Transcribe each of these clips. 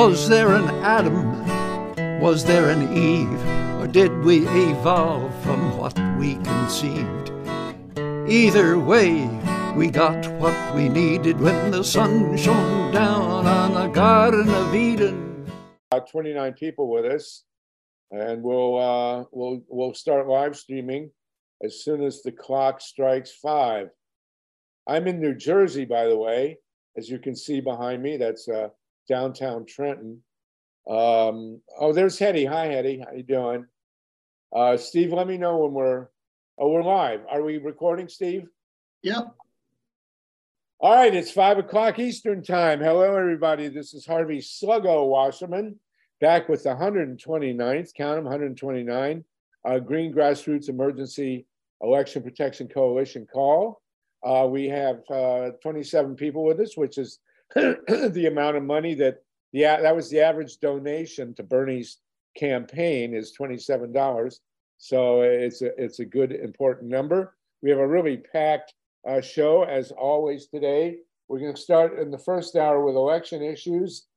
Was there an Adam? Was there an Eve? Or did we evolve from what we conceived? Either way, we got what we needed when the sun shone down on the Garden of Eden. 29 people with us, and we'll start live streaming as soon as the clock strikes 5. I'm in New Jersey, by the way, as you can see behind me. That's downtown Trenton. Oh, there's Hetty. Hi, Hetty. How you doing? Steve, let me know when we're live. Are we recording, Steve? Yep. All right, it's 5 o'clock Eastern time. Hello, everybody. This is Harvey Sluggo Wasserman, back with the 129th, count them, 129, Green Grassroots Emergency Election Protection Coalition call. We have 27 people with us, which is the amount of money that, that was the average donation to Bernie's campaign, is $27. So it's a good, important number. We have a really packed show, as always, today. We're going to start in the first hour with election issues,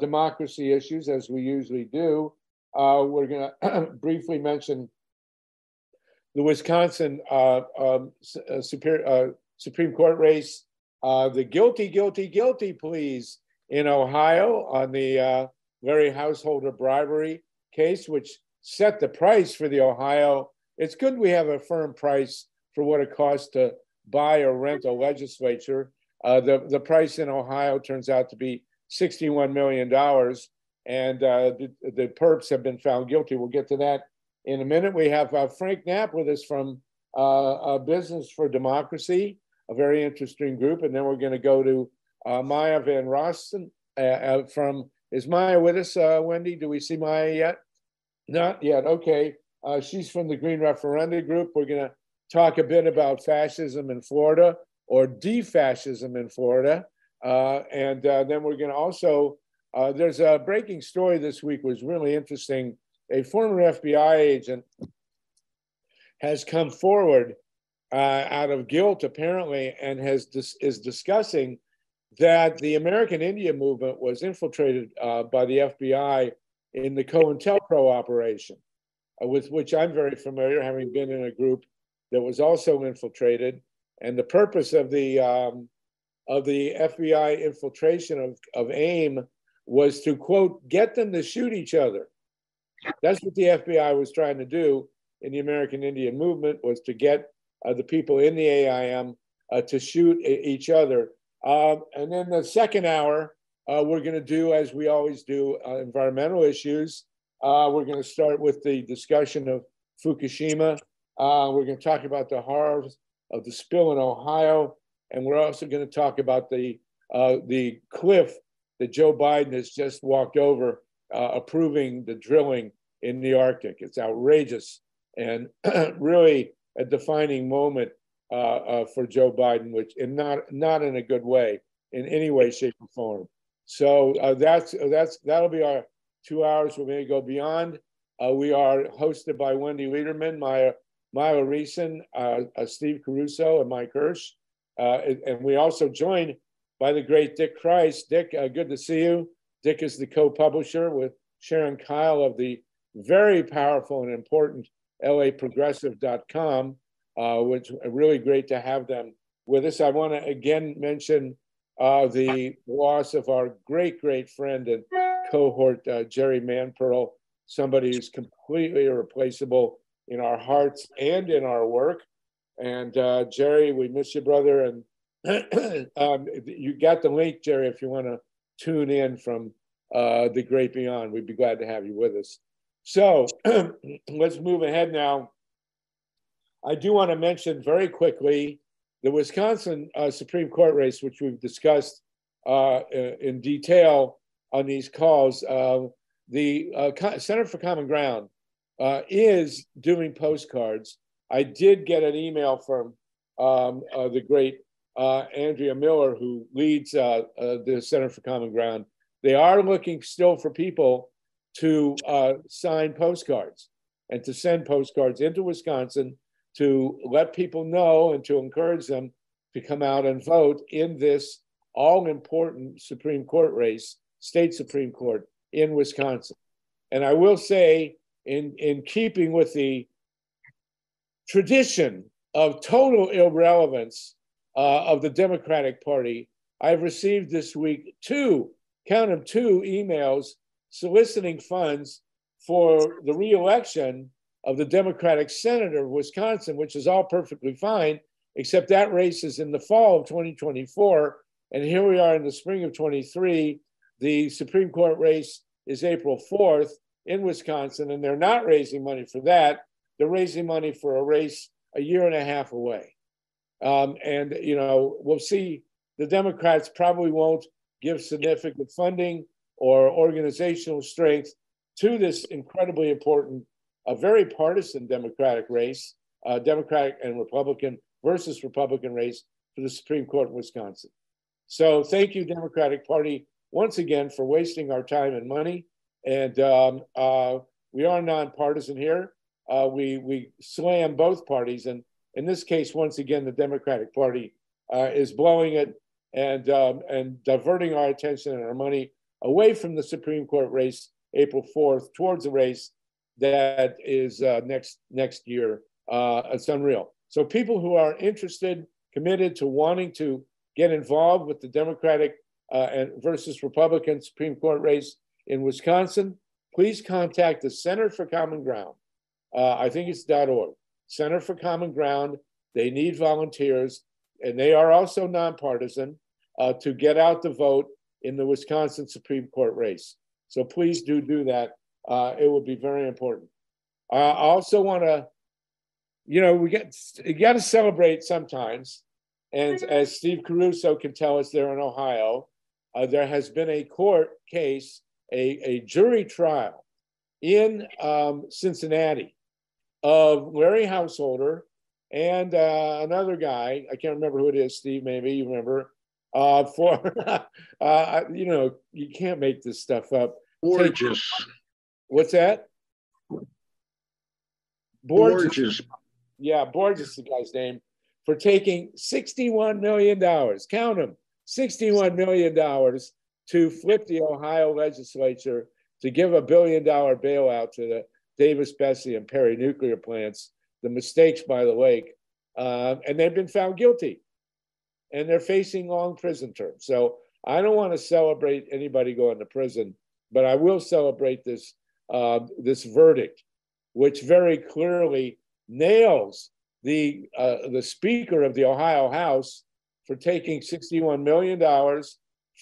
democracy issues, as we usually do. We're going to briefly mention the Wisconsin Supreme Court race, the guilty, guilty, guilty pleas in Ohio on the Larry Householder bribery case, which set the price for the Ohio. It's good we have a firm price for what it costs to buy or rent a legislature. The price in Ohio turns out to be $61 million, and the perps have been found guilty. We'll get to that in a minute. We have Frank Knapp with us from Business for Democracy, a very interesting group. And then we're going to go to Maya Van Rossum from, is Maya with us, Wendy? Do we see Maya yet? Not yet. Okay. She's from the Green Referenda group. We're going to talk a bit about fascism in Florida, or defascism in Florida. Then we're going to also, there's a breaking story this week was really interesting. A former FBI agent has come forward out of guilt, apparently, and has is discussing that the American Indian Movement was infiltrated by the FBI in the COINTELPRO operation, with which I'm very familiar, having been in a group that was also infiltrated. And the purpose of the FBI infiltration of AIM was to, quote, get them to shoot each other. That's what the FBI was trying to do in the American Indian Movement, was to get the people in the AIM to shoot each other. And then the second hour, we're going to do, as we always do, environmental issues. We're going to start with the discussion of Fukushima. We're going to talk about the horrors of the spill in Ohio, and we're also going to talk about the cliff that Joe Biden has just walked over, approving the drilling in the Arctic. It's outrageous and really a defining moment for Joe Biden, which, and not in a good way, in any way, shape, or form. So that'll be our 2 hours. We're going to go beyond. We are hosted by Wendy Lederman, Maya Reeson, Steve Caruso, and Mike Hirsch. And we also joined by the great Dick Christ. Dick, good to see you. Dick is the co-publisher with Sharon Kyle of the very powerful and important laprogressive.com, which is really great to have them with us. I want to again mention the loss of our great, great friend and cohort, Jerry Manpearl, somebody who's completely irreplaceable in our hearts and in our work. And Jerry, we miss you, brother. And you got the link, Jerry, if you want to tune in from the great beyond. We'd be glad to have you with us. So let's move ahead now. I do want to mention very quickly the Wisconsin Supreme Court race, which we've discussed in detail on these calls. The Center for Common Ground is doing postcards. I did get an email from the great Andrea Miller, who leads the Center for Common Ground. They are looking still for people to sign postcards and to send postcards into Wisconsin to let people know and to encourage them to come out and vote in this all-important Supreme Court race state Supreme Court in Wisconsin. And I will say, in keeping with the tradition of total irrelevance of the Democratic Party, I've received this week two, count them, two emails soliciting funds for the re-election of the Democratic senator of Wisconsin, which is all perfectly fine, except that race is in the fall of 2024. And here we are in the spring of 23. The Supreme Court race is April 4th in Wisconsin, and they're not raising money for that. They're raising money for a race a year and a half away. And, you know, we'll see. The Democrats probably won't give significant funding or organizational strength to this incredibly important, a very partisan Democratic race, Democratic and Republican versus Republican race for the Supreme Court in Wisconsin. So thank you, Democratic Party, once again for wasting our time and money. And we are nonpartisan here. We slam both parties. And in this case, once again, the Democratic Party is blowing it and diverting our attention and our money away from the Supreme Court race, April 4th, towards a race that is next year. It's unreal. So people who are interested, committed to wanting to get involved with the Democratic and versus Republican Supreme Court race in Wisconsin, please contact the Center for Common Ground. I think it's .org. Center for Common Ground. They need volunteers, and they are also nonpartisan, to get out the vote in the Wisconsin Supreme Court race. So please do that. It will be very important. I also want to, you know, you got to celebrate sometimes. And as Steve Caruso can tell us there in Ohio, there has been a court case, a jury trial in Cincinnati of Larry Householder and another guy, I can't remember who it is, Steve, maybe you remember, for, you know, you can't make this stuff up. Borges. What's that? Borges. Yeah, Borges is the guy's name, for taking $61 million, count them, $61 million to flip the Ohio legislature to give a billion-dollar bailout to the Davis, Bessie, and Perry nuclear plants, the mistakes by the lake, and they've been found guilty. And they're facing long prison terms. So I don't want to celebrate anybody going to prison, but I will celebrate this, this verdict, which very clearly nails the Speaker of the Ohio House for taking $61 million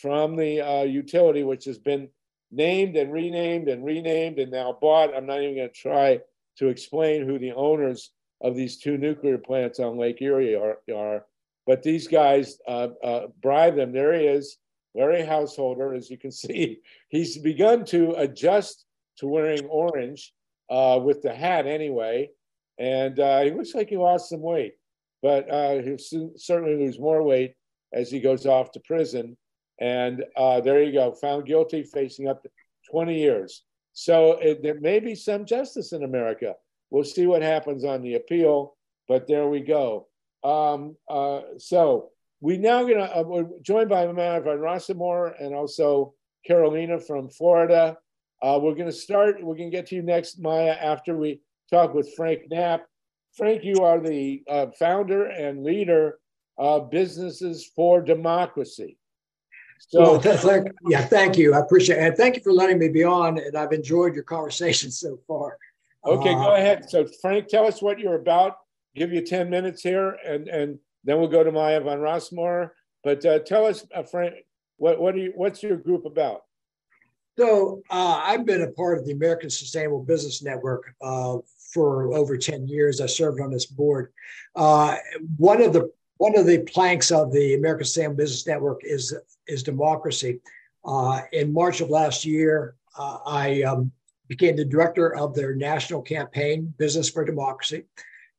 from the utility, which has been named and renamed and renamed and now bought. I'm not even going to try to explain who the owners of these two nuclear plants on Lake Erie are. But these guys bribe them. There he is, Larry Householder. As you can see, he's begun to adjust to wearing orange with the hat anyway. And he looks like he lost some weight, but he'll certainly lose more weight as he goes off to prison. And there you go, found guilty, facing up to 20 years. So there may be some justice in America. We'll see what happens on the appeal, but there we go. So we now going to joined by Maya Van Rossum and also Carolina from Florida. We're going to get to you next, Maya, after we talk with Frank Knapp. Frank, you are the founder and leader of Businesses for Democracy. So thank you. I appreciate it. And thank you for letting me be on, and I've enjoyed your conversation so far. Okay, go ahead. So Frank, tell us what you're about. Give you 10 minutes here, and then we'll go to Maya Van Rossum. But tell us, Frank, what's your group about? So I've been a part of the American Sustainable Business Network for over 10 years. I served on this board. One of the planks of the American Sustainable Business Network is democracy. In March of last year, I became the director of their national campaign, Business for Democracy.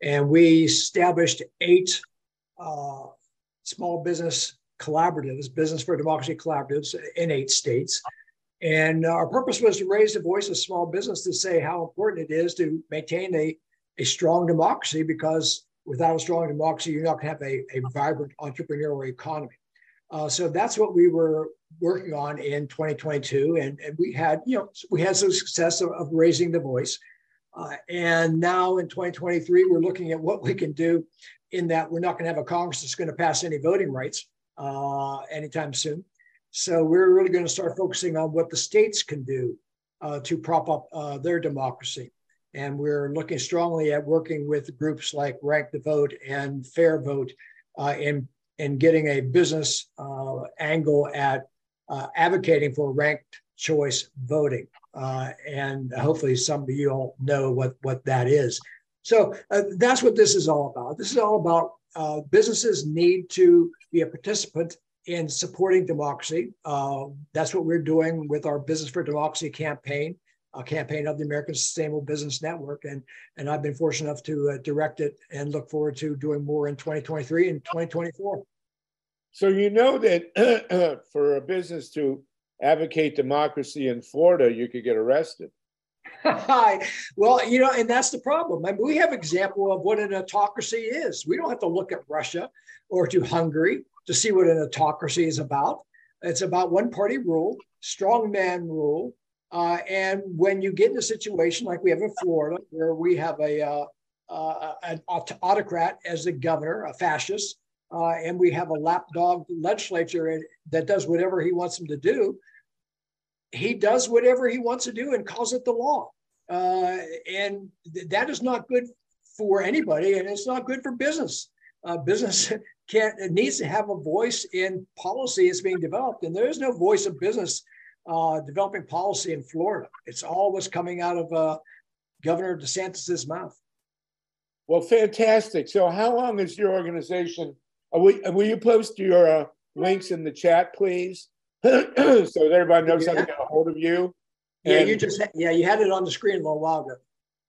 And we established 8 small business collaboratives, Business for Democracy collaboratives in 8 states. And our purpose was to raise the voice of small business to say how important it is to maintain a strong democracy, because without a strong democracy, you're not going to have a vibrant entrepreneurial economy. So that's what we were working on in 2022, and we had, we had some success of raising the voice. And now in 2023, we're looking at what we can do, in that we're not going to have a Congress that's going to pass any voting rights anytime soon. So we're really going to start focusing on what the states can do to prop up their democracy. And we're looking strongly at working with groups like Rank the Vote and Fair Vote in getting a business angle at advocating for ranked choice voting. And hopefully some of you all know what that is. So that's what this is all about. This is all about businesses need to be a participant in supporting democracy. That's what we're doing with our Business for Democracy campaign, a campaign of the American Sustainable Business Network. And I've been fortunate enough to direct it, and look forward to doing more in 2023 and 2024. So you know that for a business to advocate democracy in Florida, you could get arrested. Well, and that's the problem. I mean, we have an example of what an autocracy is. We don't have to look at Russia or to Hungary to see what an autocracy is about. It's about one-party rule, strongman rule. And when you get in a situation like we have in Florida, where we have an autocrat as the governor, a fascist, and we have a lapdog legislature that does whatever he wants him to do, he does whatever he wants to do and calls it the law. And that is not good for anybody, and it's not good for business. Business needs to have a voice in policy that's being developed, and there is no voice of business developing policy in Florida. It's all what's coming out of Governor DeSantis's mouth. Well, fantastic. So how long is your organization? Will you post your links in the chat, please? So that everybody knows how to get a hold of you. Yeah, and you had it on the screen a little while ago.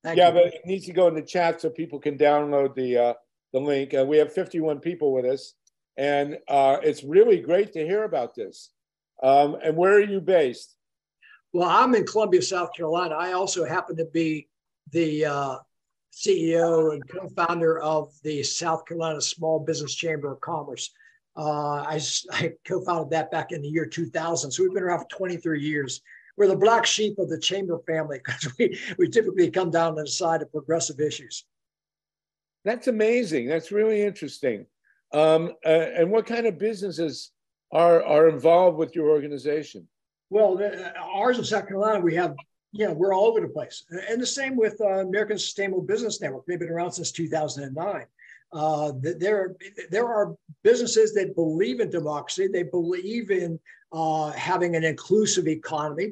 Thank you. But it needs to go in the chat so people can download the link. We have 51 people with us, and it's really great to hear about this. And where are you based? Well, I'm in Columbia, South Carolina. I also happen to be the CEO and co-founder of the South Carolina Small Business Chamber of Commerce. I co-founded that back in the year 2000. So we've been around for 23 years. We're the black sheep of the chamber family, because we typically come down to the side of progressive issues. That's amazing. That's really interesting. And what kind of businesses are involved with your organization? Well, ours in South Carolina, we have, we're all over the place. And the same with American Sustainable Business Network. They've been around since 2009. There are businesses that believe in democracy. They believe in having an inclusive economy.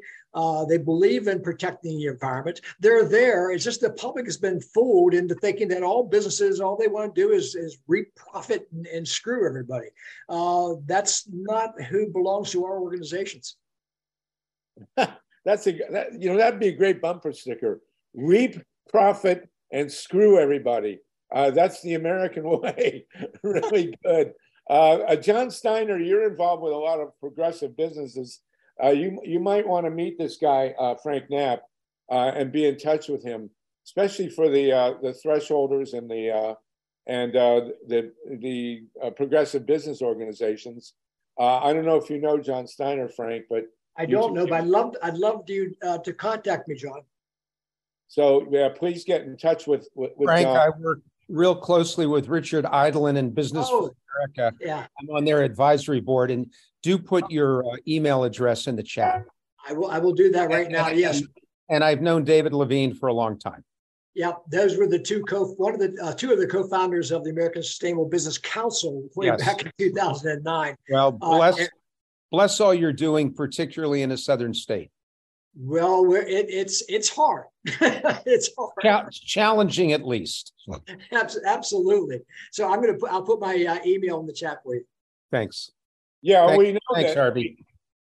They believe in protecting the environment. They're there. It's just the public has been fooled into thinking that all businesses, all they want to do is reap profit and screw everybody. That's not who belongs to our organizations. That'd be a great bumper sticker. Reap profit and screw everybody. That's the American way. Really good. John Steiner, you're involved with a lot of progressive businesses. You might want to meet this guy, Frank Knapp, and be in touch with him, especially for the thresholders and the progressive business organizations. I don't know if you know John Steiner, Frank, but I don't know. But I'd love you to contact me, John. So yeah, please get in touch with Frank. John. I work real closely with Richard Eidelin and Business for America. Yeah. I'm on their advisory board, and do put your email address in the chat. I will do that right now. Yes. And I've known David Levine for a long time. Yeah, those were the two of the co-founders of the American Sustainable Business Council back in 2009. Well, bless all you're doing, particularly in a southern state. Well, it's hard. It's hard. Challenging, at least. Absolutely. So I'll put my email in the chat for you. Thanks. Yeah, we know. Thanks, that, Harvey.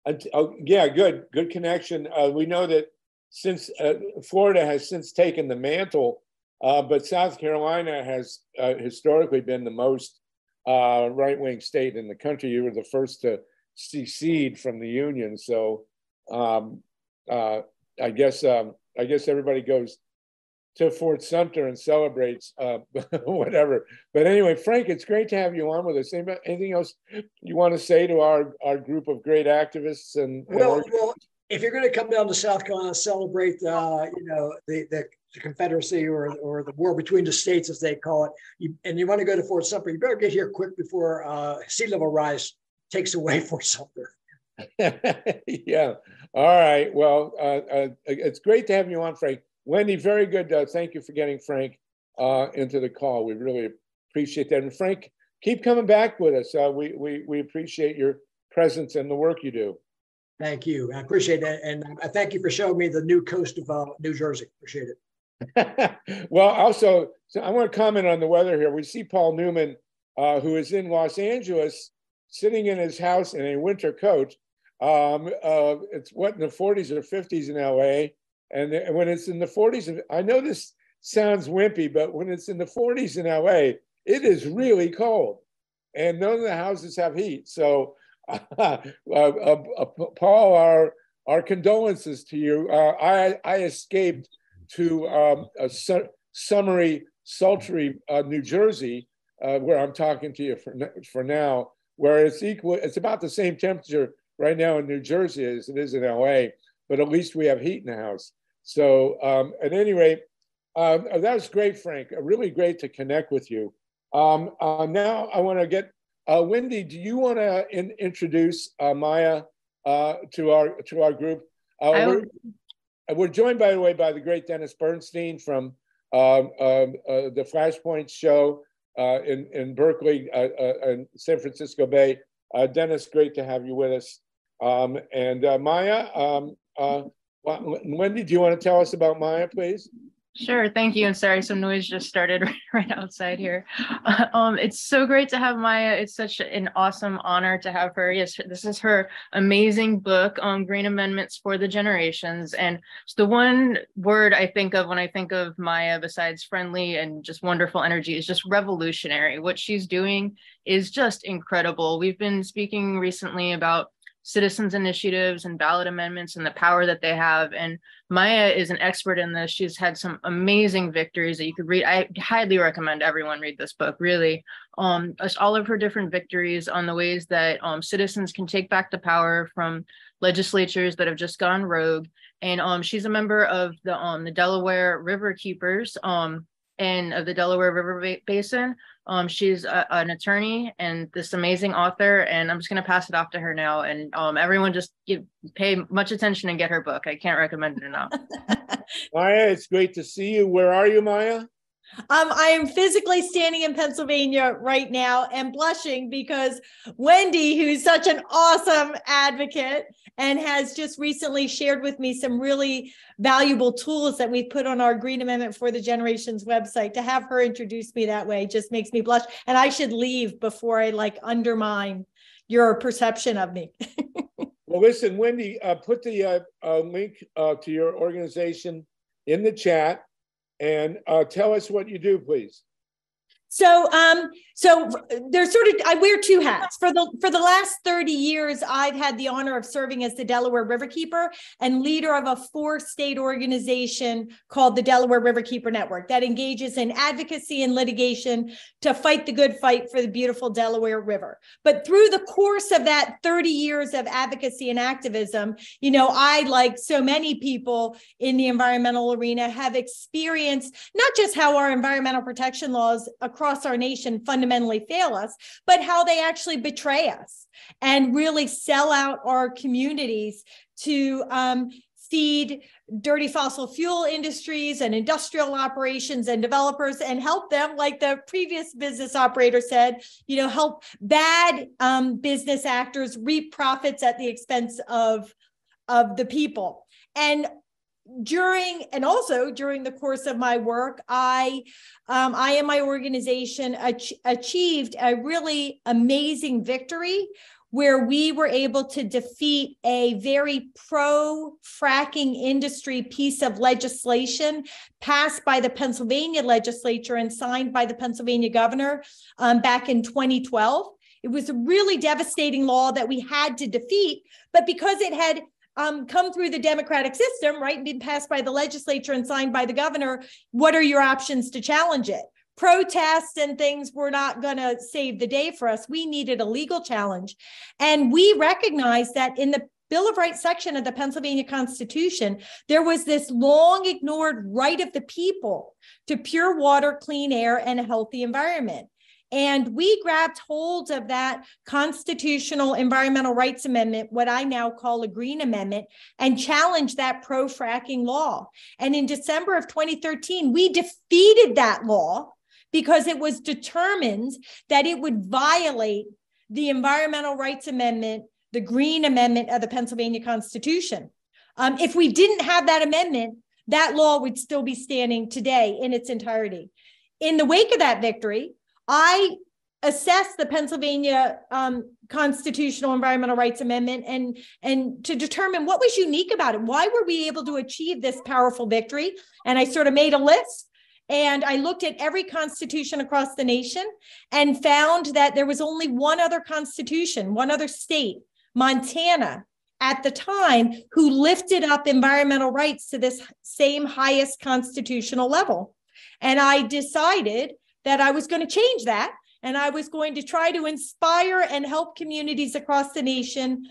Good connection. We know that since Florida has since taken the mantle, but South Carolina has historically been the most right-wing state in the country. You were the first to secede from the union, so. I guess everybody goes to Fort Sumter and celebrates whatever. But anyway, Frank, it's great to have you on with us. Anything else you want to say to our group of great activists? Well, if you're going to come down to South Carolina, celebrate the Confederacy or the war between the states, as they call it, and you want to go to Fort Sumter, you better get here quick before sea level rise takes away Fort Sumter. Yeah. All right. Well, it's great to have you on, Frank. Wendy, very good. Thank you for getting Frank into the call. We really appreciate that. And Frank, keep coming back with us. We appreciate your presence and the work you do. Thank you. I appreciate that. And I thank you for showing me the new coast of New Jersey. Appreciate it. Well, also, so I want to comment on the weather here. We see Paul Newman, who is in Los Angeles, sitting in his house in a winter coat. It's what, in the 40s or 50s in LA. And when it's in the 40s, I know this sounds wimpy, but when it's in the 40s in LA, it is really cold. And none of the houses have heat. So Paul, our condolences to you. I escaped to a summery, sultry New Jersey, where I'm talking to you for now, where it's about the same temperature right now in New Jersey as it is in LA, but at least we have heat in the house. So at any rate, that was great, Frank. Really great to connect with you. Now I want to get Wendy, do you want to introduce Maya to our group? We're joined, by the way, by the great Dennis Bernstein from the Flashpoint show in Berkeley and San Francisco Bay. Dennis, great to have you with us. Maya, Wendy, do you want to tell us about Maya, please? Sure, thank you, and sorry, some noise just started right outside here. It's so great to have Maya. It's such an awesome honor to have her. Yes, this is her amazing book, Green Amendments for the Generations, and it's the one word I think of when I think of Maya, besides friendly and just wonderful energy, is just revolutionary. What she's doing is just incredible. We've been speaking recently about citizens initiatives and ballot amendments and the power that they have. And Maya is an expert in this. She's had some amazing victories that you could read. I highly recommend everyone read this book, really. All of her different victories on the ways that citizens can take back the power from legislatures that have just gone rogue. And she's a member of the Delaware River Keepers and of the Delaware River Basin. She's an attorney and this amazing author, and I'm just going to pass it off to her now. And everyone just pay much attention and get her book. I can't recommend it enough. Maya, it's great to see you. Where are you, Maya? I am physically standing in Pennsylvania right now and blushing because Wendy, who's such an awesome advocate and has just recently shared with me some really valuable tools that we've put on our Green Amendment for the Generations website, to have her introduce me that way just makes me blush. And I should leave before I undermine your perception of me. Well, listen, Wendy, put the link to your organization in the chat. And tell us what you do, please. So there's sort of, I wear two hats. For the last 30 years, I've had the honor of serving as the Delaware Riverkeeper and leader of a four-state organization called the Delaware Riverkeeper Network that engages in advocacy and litigation to fight the good fight for the beautiful Delaware River. But through the course of that 30 years of advocacy and activism, I, like so many people in the environmental arena, have experienced not just how our environmental protection laws across our nation fundamentally fail us, but how they actually betray us and really sell out our communities to feed dirty fossil fuel industries and industrial operations and developers, and help them, like the previous business operator said, help bad business actors reap profits at the expense of the people. And also during the course of my work, I and my organization achieved a really amazing victory where we were able to defeat a very pro-fracking industry piece of legislation passed by the Pennsylvania legislature and signed by the Pennsylvania governor back in 2012. It was a really devastating law that we had to defeat, but because it had come through the democratic system, right, and been passed by the legislature and signed by the governor, what are your options to challenge it? Protests and things were not going to save the day for us. We needed a legal challenge. And we recognized that in the Bill of Rights section of the Pennsylvania Constitution, there was this long ignored right of the people to pure water, clean air, and a healthy environment. And we grabbed hold of that constitutional environmental rights amendment, what I now call a Green Amendment, and challenged that pro-fracking law. And in December of 2013, we defeated that law because it was determined that it would violate the environmental rights amendment, the Green Amendment of the Pennsylvania Constitution. If we didn't have that amendment, that law would still be standing today in its entirety. In the wake of that victory, I assessed the Pennsylvania Constitutional Environmental Rights Amendment and to determine what was unique about it. Why were we able to achieve this powerful victory? And I sort of made a list. And I looked at every constitution across the nation and found that there was only one other constitution, one other state, Montana, at the time, who lifted up environmental rights to this same highest constitutional level. And I decided that I was going to change that. And I was going to try to inspire and help communities across the nation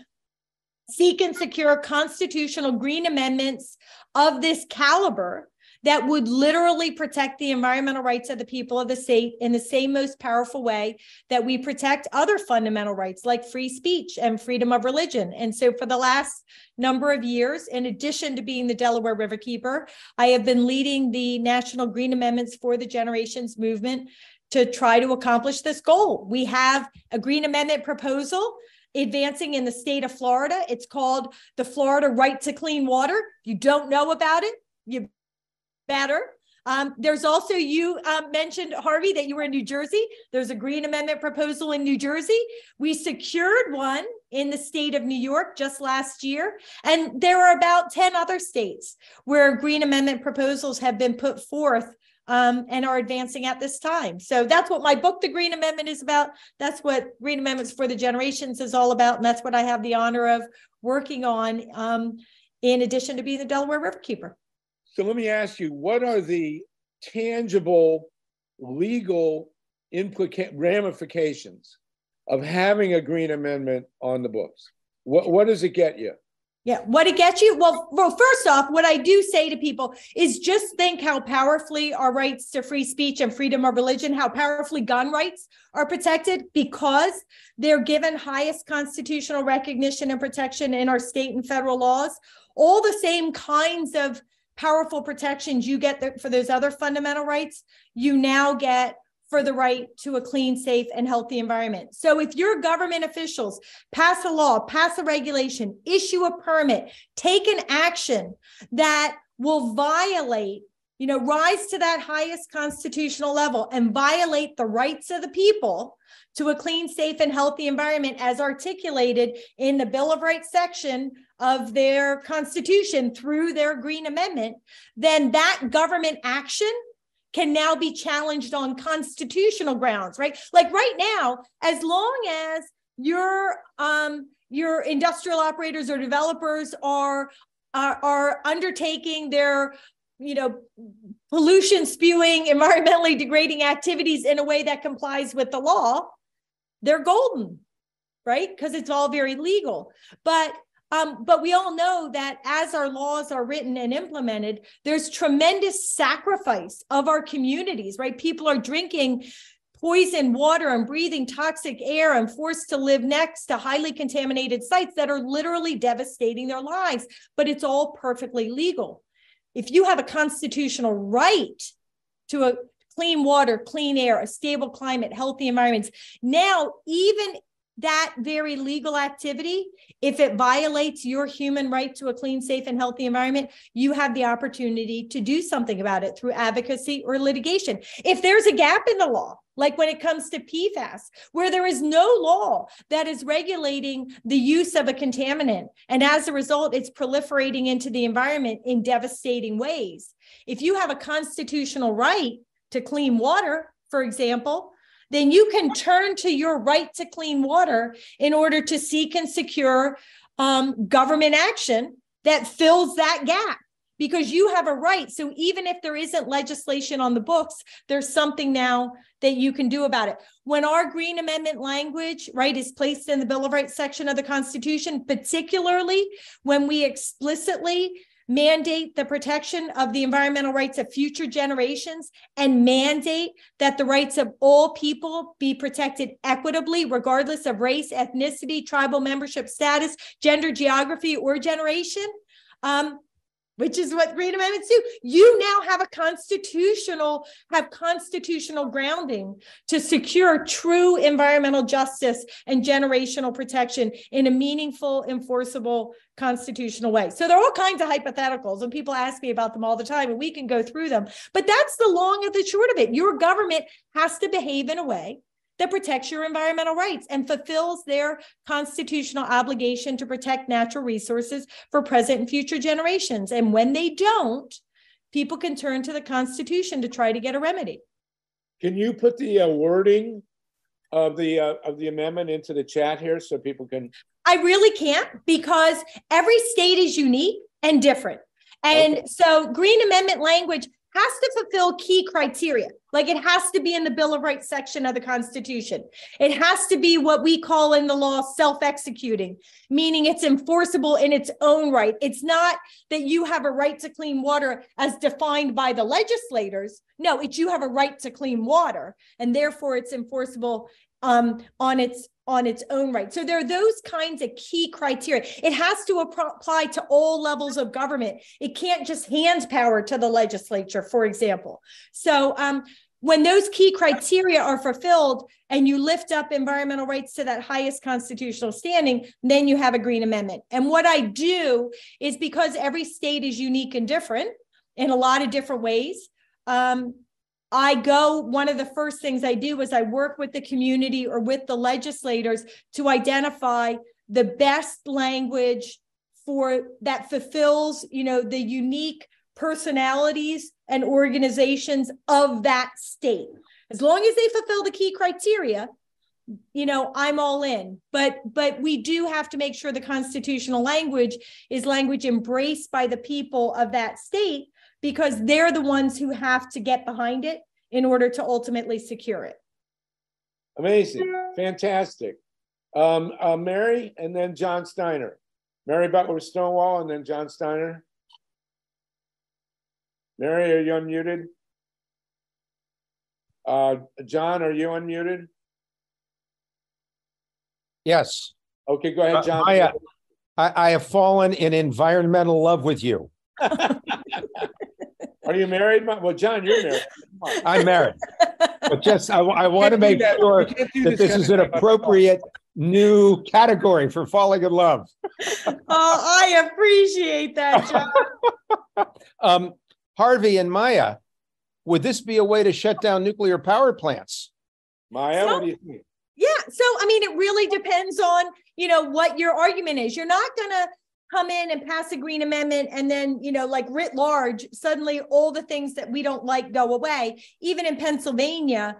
seek and secure constitutional green amendments of this caliber that would literally protect the environmental rights of the people of the state in the same most powerful way that we protect other fundamental rights like free speech and freedom of religion. And so for the last number of years, in addition to being the Delaware Riverkeeper, I have been leading the National Green Amendments for the Generations movement to try to accomplish this goal. We have a Green Amendment proposal advancing in the state of Florida. It's called the Florida Right to Clean Water. If you don't know about it, you better. There's also, you mentioned, Harvey, that you were in New Jersey. There's a Green Amendment proposal in New Jersey. We secured one in the state of New York just last year. And there are about 10 other states where Green Amendment proposals have been put forth and are advancing at this time. So that's what my book, The Green Amendment, is about. That's what Green Amendments for the Generations is all about. And that's what I have the honor of working on in addition to being the Delaware Riverkeeper. So let me ask you, what are the tangible legal ramifications of having a Green Amendment on the books? What does it get you? Yeah, what it gets you? Well, first off, what I do say to people is just think how powerfully our rights to free speech and freedom of religion, how powerfully gun rights are protected because they're given highest constitutional recognition and protection in our state and federal laws. All the same kinds of powerful protections you get for those other fundamental rights, you now get for the right to a clean, safe, and healthy environment. So if your government officials pass a law, pass a regulation, issue a permit, take an action that will violate, you know, rise to that highest constitutional level and violate the rights of the people to a clean, safe, and healthy environment as articulated in the Bill of Rights section of their Constitution through their Green Amendment, then that government action can now be challenged on constitutional grounds, right? Like right now, as long as your industrial operators or developers are undertaking their, you know, pollution spewing, environmentally degrading activities in a way that complies with the law, they're golden, right? Because it's all very legal. But we all know that as our laws are written and implemented, there's tremendous sacrifice of our communities, right? People are drinking poisoned water and breathing toxic air and forced to live next to highly contaminated sites that are literally devastating their lives, but it's all perfectly legal. If you have a constitutional right to a clean water, clean air, a stable climate, healthy environments, now even that very legal activity, if it violates your human right to a clean, safe, and healthy environment, you have the opportunity to do something about it through advocacy or litigation. If there's a gap in the law, like when it comes to PFAS, where there is no law that is regulating the use of a contaminant, and as a result, it's proliferating into the environment in devastating ways. If you have a constitutional right to clean water, for example, then you can turn to your right to clean water in order to seek and secure government action that fills that gap, because you have a right. So even if there isn't legislation on the books, there's something now that you can do about it. When our Green Amendment language, right, is placed in the Bill of Rights section of the Constitution, particularly when we explicitly mandate the protection of the environmental rights of future generations and mandate that the rights of all people be protected equitably, regardless of race, ethnicity, tribal membership status, gender, geography, or generation, which is what Green Amendments do. You now have a constitutional grounding to secure true environmental justice and generational protection in a meaningful, enforceable, constitutional way. So there are all kinds of hypotheticals, and people ask me about them all the time, and we can go through them. But that's the long and the short of it. Your government has to behave in a way that protects your environmental rights and fulfills their constitutional obligation to protect natural resources for present and future generations. And when they don't, people can turn to the Constitution to try to get a remedy. Can you put the wording of the amendment into the chat here so people can? I really can't, because every state is unique and different. And okay. So Green Amendment language has to fulfill key criteria. Like, it has to be in the Bill of Rights section of the Constitution. It has to be what we call in the law self-executing, meaning it's enforceable in its own right. It's not that you have a right to clean water as defined by the legislators. No, it's you have a right to clean water, and therefore it's enforceable on its own right. So there are those kinds of key criteria. It has to apply to all levels of government. It can't just hand power to the legislature, for example. So when those key criteria are fulfilled and you lift up environmental rights to that highest constitutional standing, then you have a Green Amendment. And what I do is, because every state is unique and different in a lot of different ways, one of the first things I do is I work with the community or with the legislators to identify the best language for that fulfills, the unique personalities and organizations of that state. As long as they fulfill the key criteria, I'm all in, but we do have to make sure the constitutional language is language embraced by the people of that state, because they're the ones who have to get behind it in order to ultimately secure it. Amazing, fantastic. Mary, and then John Steiner. Mary Butler Stonewall, and then John Steiner. Mary, are you unmuted? John, are you unmuted? Yes. Okay, go ahead, John. I have fallen in environmental love with you. Are you married? Well, John, you're married. I'm married. But just, I want to make sure that this is an appropriate new category for falling in love. Oh, I appreciate that, John. Harvey and Maya, would this be a way to shut down nuclear power plants? Maya, what do you think? Yeah, so, it really depends on, what your argument is. You're not going to come in and pass a Green Amendment and then, writ large, suddenly all the things that we don't like go away. Even in Pennsylvania,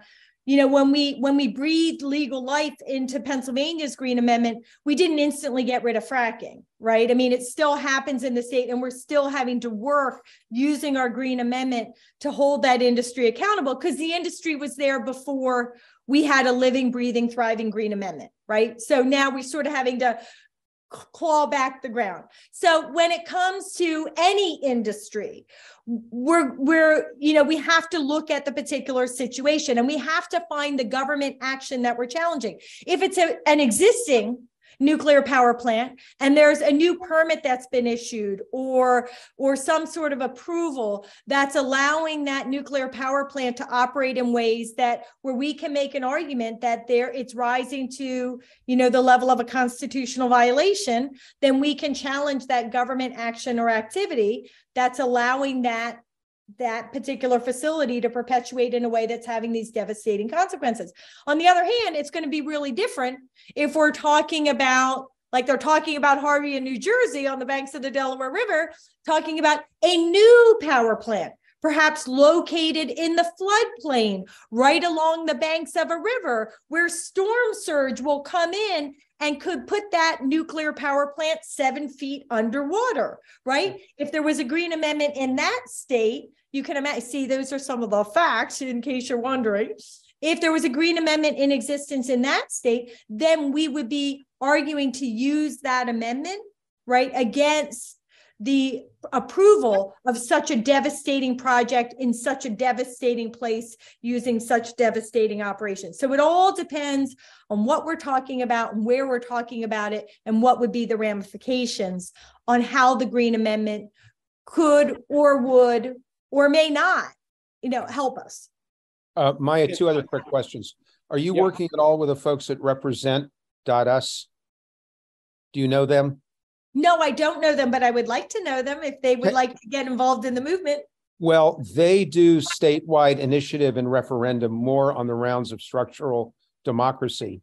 when we breathed legal life into Pennsylvania's Green Amendment, we didn't instantly get rid of fracking, right? It still happens in the state, and we're still having to work using our Green Amendment to hold that industry accountable, because the industry was there before we had a living, breathing, thriving Green Amendment, right? So now we're sort of having to claw back the ground. So when it comes to any industry, we have to look at the particular situation, and we have to find the government action that we're challenging. If it's an existing nuclear power plant and there's a new permit that's been issued or some sort of approval that's allowing that nuclear power plant to operate in ways where we can make an argument that it's rising to the level of a constitutional violation, then we can challenge that government action or activity that's allowing that particular facility to perpetuate in a way that's having these devastating consequences. On the other hand, it's going to be really different if we're talking about, like they're talking about Harvey in New Jersey on the banks of the Delaware River, talking about a new power plant perhaps located in the floodplain, right along the banks of a river where storm surge will come in and could put that nuclear power plant 7 feet underwater, right? If there was a Green Amendment in that state, you can imagine, see, those are some of the facts in case you're wondering. If there was a Green Amendment in existence in that state, then we would be arguing to use that amendment, right, against the approval of such a devastating project in such a devastating place using such devastating operations. So it all depends on what we're talking about and where we're talking about it and what would be the ramifications on how the Green Amendment could or would or may not, you know, help us. Maya, two other quick questions. Are you working at all with the folks at represent.us? Do you know them? No, I don't know them, but I would like to know them if they would like to get involved in the movement. Well, they do statewide initiative and referendum more on the rounds of structural democracy,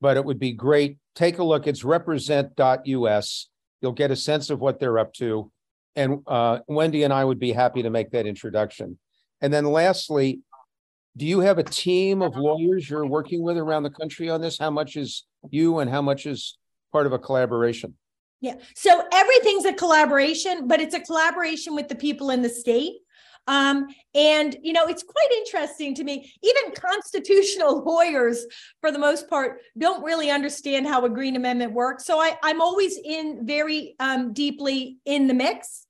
but it would be great. Take a look. It's represent.us. You'll get a sense of what they're up to. And Wendy and I would be happy to make that introduction. And then lastly, do you have a team of lawyers you're working with around the country on this? How much is you and how much is part of a collaboration? Yeah. So everything's a collaboration, but it's a collaboration with the people in the state. And, you know, it's quite interesting to me, even constitutional lawyers, for the most part, don't really understand how a Green Amendment works. So I'm always in very deeply in the mix.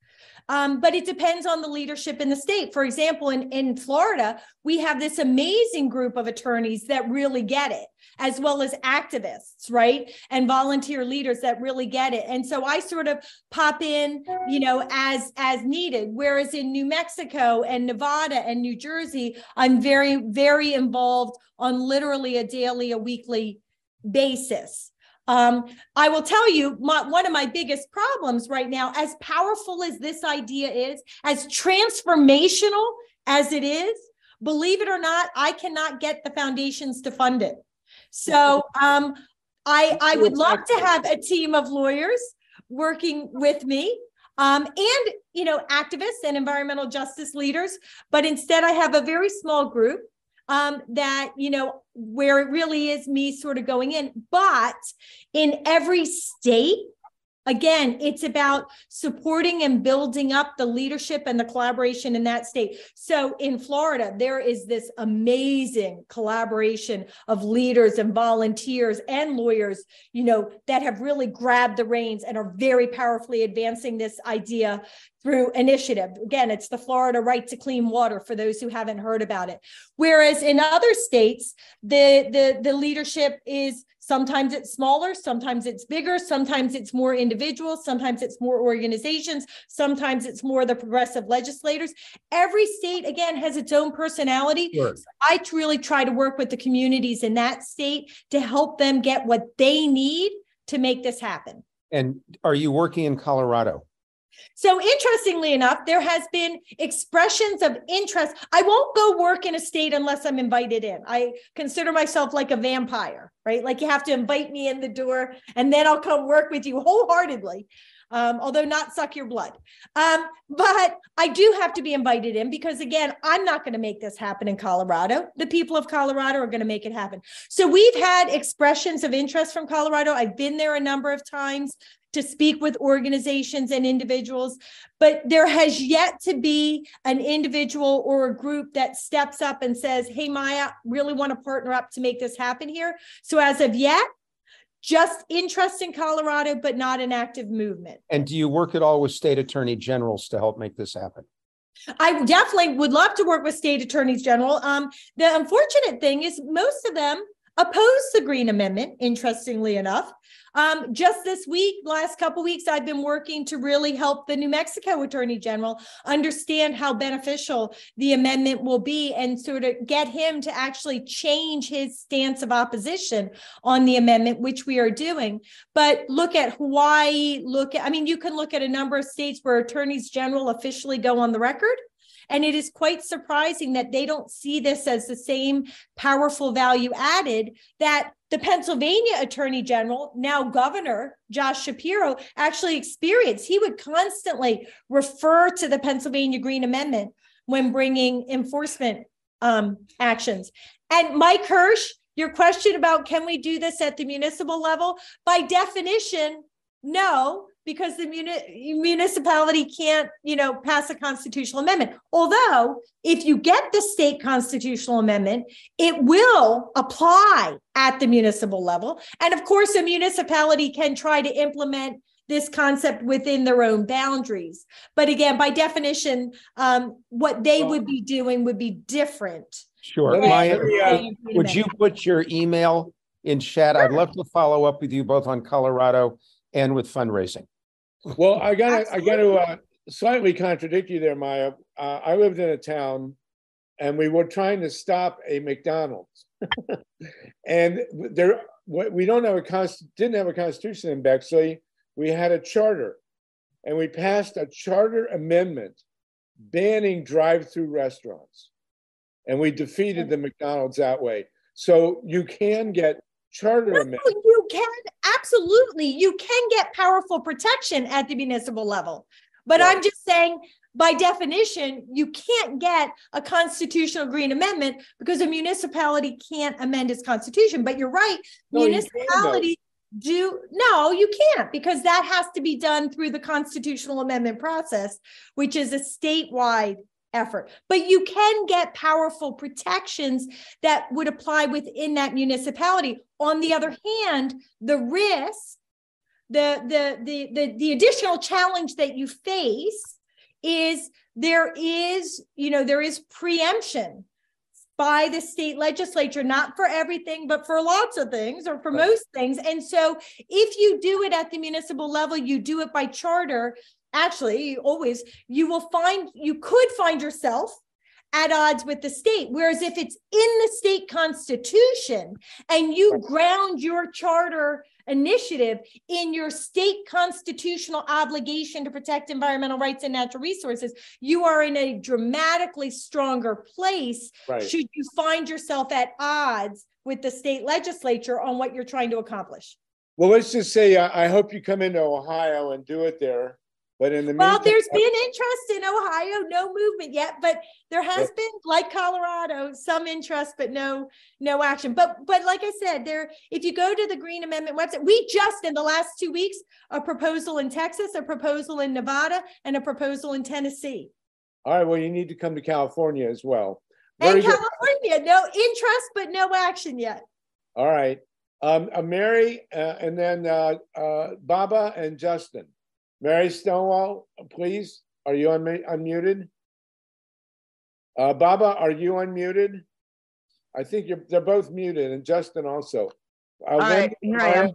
But it depends on the leadership in the state. For example, in Florida, we have this amazing group of attorneys that really get it, as well as activists, right? And volunteer leaders that really get it. And so I sort of pop in, you know, as needed. Whereas in New Mexico and Nevada and New Jersey, I'm very, very involved on literally a daily, a weekly basis. I will tell you, one of my biggest problems right now, as powerful as this idea is, as transformational as it is, believe it or not, I cannot get the foundations to fund it. So I would love to have a team of lawyers working with me and, you know, activists and environmental justice leaders. But instead, I have a very small group that, you know, where it really is me sort of going in. But in every state, again, it's about supporting and building up the leadership and the collaboration in that state. So in Florida, there is this amazing collaboration of leaders and volunteers and lawyers, you know, that have really grabbed the reins and are very powerfully advancing this idea through initiative. Again, it's the Florida Right to Clean Water for those who haven't heard about it. Whereas in other states, the leadership is sometimes it's smaller, sometimes it's bigger, sometimes it's more individuals, sometimes it's more organizations, sometimes it's more the progressive legislators. Every state, again, has its own personality. Sure. So I really try to work with the communities in that state to help them get what they need to make this happen. And are you working in Colorado? So interestingly enough, there has been expressions of interest. I won't go work in a state unless I'm invited in. I consider myself like a vampire, right? Like you have to invite me in the door and then I'll come work with you wholeheartedly, although not suck your blood. But I do have to be invited in because again, I'm not going to make this happen in Colorado. The people of Colorado are going to make it happen. So we've had expressions of interest from Colorado. I've been there a number of times to speak with organizations and individuals, but there has yet to be an individual or a group that steps up and says, hey, Maya, really want to partner up to make this happen here. So as of yet, just interest in Colorado, but not an active movement. And do you work at all with state attorney generals to help make this happen? I definitely would love to work with state attorneys general. The unfortunate thing is most of them opposed the Green Amendment, interestingly enough. Just this week, last couple of weeks, I've been working to really help the New Mexico Attorney General understand how beneficial the amendment will be and sort of get him to actually change his stance of opposition on the amendment, which we are doing. But look at Hawaii, you can look at a number of states where attorneys general officially go on the record. And it is quite surprising that they don't see this as the same powerful value added that the Pennsylvania Attorney General, now Governor Josh Shapiro, actually experienced. He would constantly refer to the Pennsylvania Green Amendment when bringing enforcement actions. And Mike Hirsch, your question about can we do this at the municipal level? By definition, no, because the municipality can't, pass a constitutional amendment. Although, if you get the state constitutional amendment, it will apply at the municipal level. And of course, a municipality can try to implement this concept within their own boundaries. But again, by definition, what they would be doing would be different. Sure. Maya, would you put your email in chat? Sure. I'd love to follow up with you both on Colorado and with fundraising. Well, I got to slightly contradict you there, Maya. I lived in a town, and we were trying to stop a McDonald's, and there we didn't have a constitution in Bexley. We had a charter, and we passed a charter amendment banning drive-through restaurants, and we defeated the McDonald's that way. So you can get charter amendments. You can, absolutely. You can get powerful protection at the municipal level. But right. I'm just saying, by definition, you can't get a constitutional green amendment because a municipality can't amend its constitution. But you're right, no, municipalities you can't, because that has to be done through the constitutional amendment process, which is a statewide effort. But you can get powerful protections that would apply within that municipality. On the other hand, the risk, the additional challenge that you face is there is preemption by the state legislature, not for everything, but for lots of things, or for most things. And so if you do it at the municipal level, you do it by charter, actually always, you could find yourself at odds with the state. Whereas if it's in the state constitution and you ground your charter initiative in your state constitutional obligation to protect environmental rights and natural resources, you are in a dramatically stronger place, right, should you find yourself at odds with the state legislature on what you're trying to accomplish. Well, let's just say I hope you come into Ohio and do it there. But in the meantime, there's been interest in Ohio, no movement yet, but there has been, like Colorado, some interest, but no action. But like I said, if you go to the Green Amendment website, we just in the last 2 weeks, a proposal in Texas, a proposal in Nevada, and a proposal in Tennessee. All right, well, you need to come to California as well. And California, no interest, but no action yet. All right, Mary, and then Baba and Justin. Mary Stonewall, please. Are you unmuted? Baba, are you unmuted? I think they're both muted, and Justin also. I am.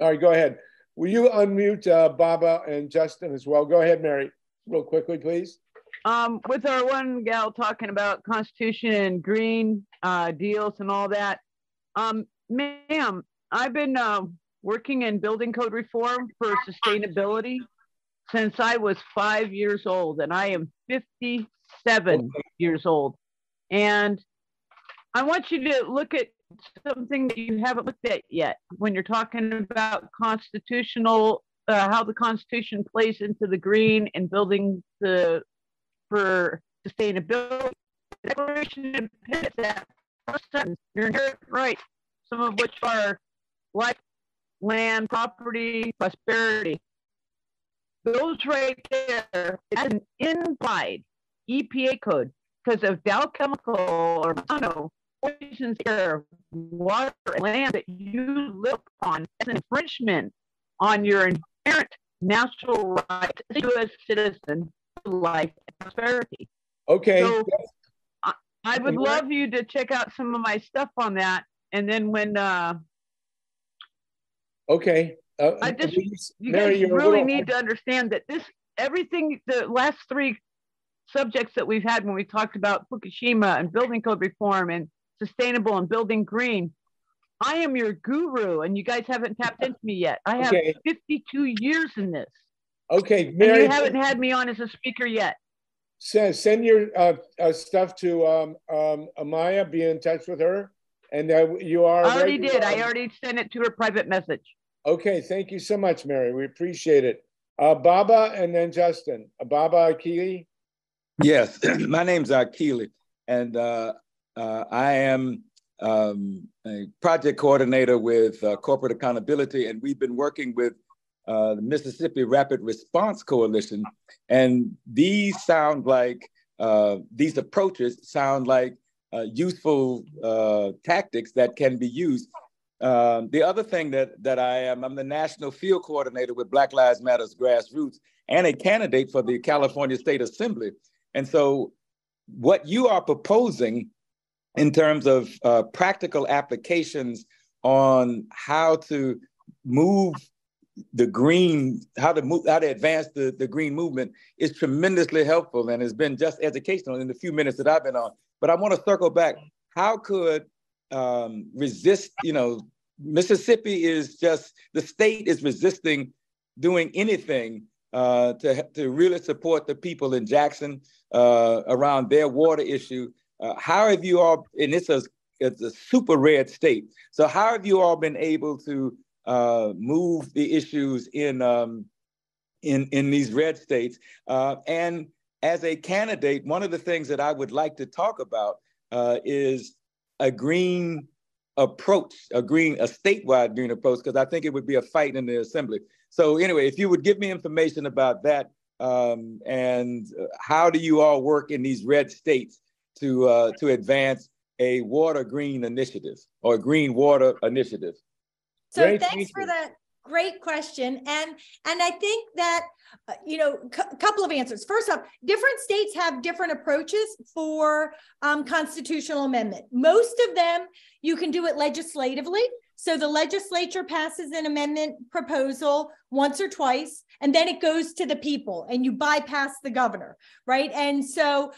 All right, go ahead. Will you unmute Baba and Justin as well? Go ahead, Mary, real quickly, please. With our one gal talking about Constitution and green deals and all that, ma'am, I've been working in building code reform for sustainability since I was 5 years old, and I am 57 years old. And I want you to look at something that you haven't looked at yet when you're talking about constitutional, how the Constitution plays into the green and building for sustainability. The Declaration impints that your inherent rights, some of which are life, land, property, prosperity. Those right there as an implied EPA code because of Dow Chemical or Monsanto poisons air, water, and land that you live on as an infringement on your inherent natural right as a U.S. citizen to life and prosperity. Okay. So I would love you to check out some of my stuff on that, and then when okay. I just, you Mary, guys really need to understand that everything, the last three subjects that we've had when we talked about Fukushima and building code reform and sustainable and building green, I am your guru, and you guys haven't tapped into me yet. I have 52 years in this. Okay, Mary. And you haven't had me on as a speaker yet. Send your stuff to Amaya, be in touch with her. And you are. I already did. I already sent it to her private message. Okay. Thank you so much, Mary. We appreciate it. Baba and then Justin. Baba Akili. Yes, my name's Akili, and I am a project coordinator with Corporate Accountability, and we've been working with the Mississippi Rapid Response Coalition. And these sound like, these approaches sound like useful tactics that can be used. The other thing that I am, I'm the National Field Coordinator with Black Lives Matter's Grassroots and a candidate for the California State Assembly. And so what you are proposing in terms of practical applications on how to move the green, how to advance the green movement is tremendously helpful and has been just educational in the few minutes that I've been on. But I want to circle back. How could resist, you know, Mississippi is just, the state is resisting doing anything to really support the people in Jackson around their water issue. How have you all, and it's a super red state, so how have you all been able to move the issues in these red states? And as a candidate, one of the things that I would like to talk about is a green approach, a statewide green approach, because I think it would be a fight in the assembly. So anyway, if you would give me information about that, and how do you all work in these red states to advance a water green initiative or a green water initiative? So great, thanks for that great question. And I think that, you know, a couple of answers. First off, different states have different approaches for constitutional amendment. Most of them, you can do it legislatively. So the legislature passes an amendment proposal once or twice, and then it goes to the people and you bypass the governor, right? And so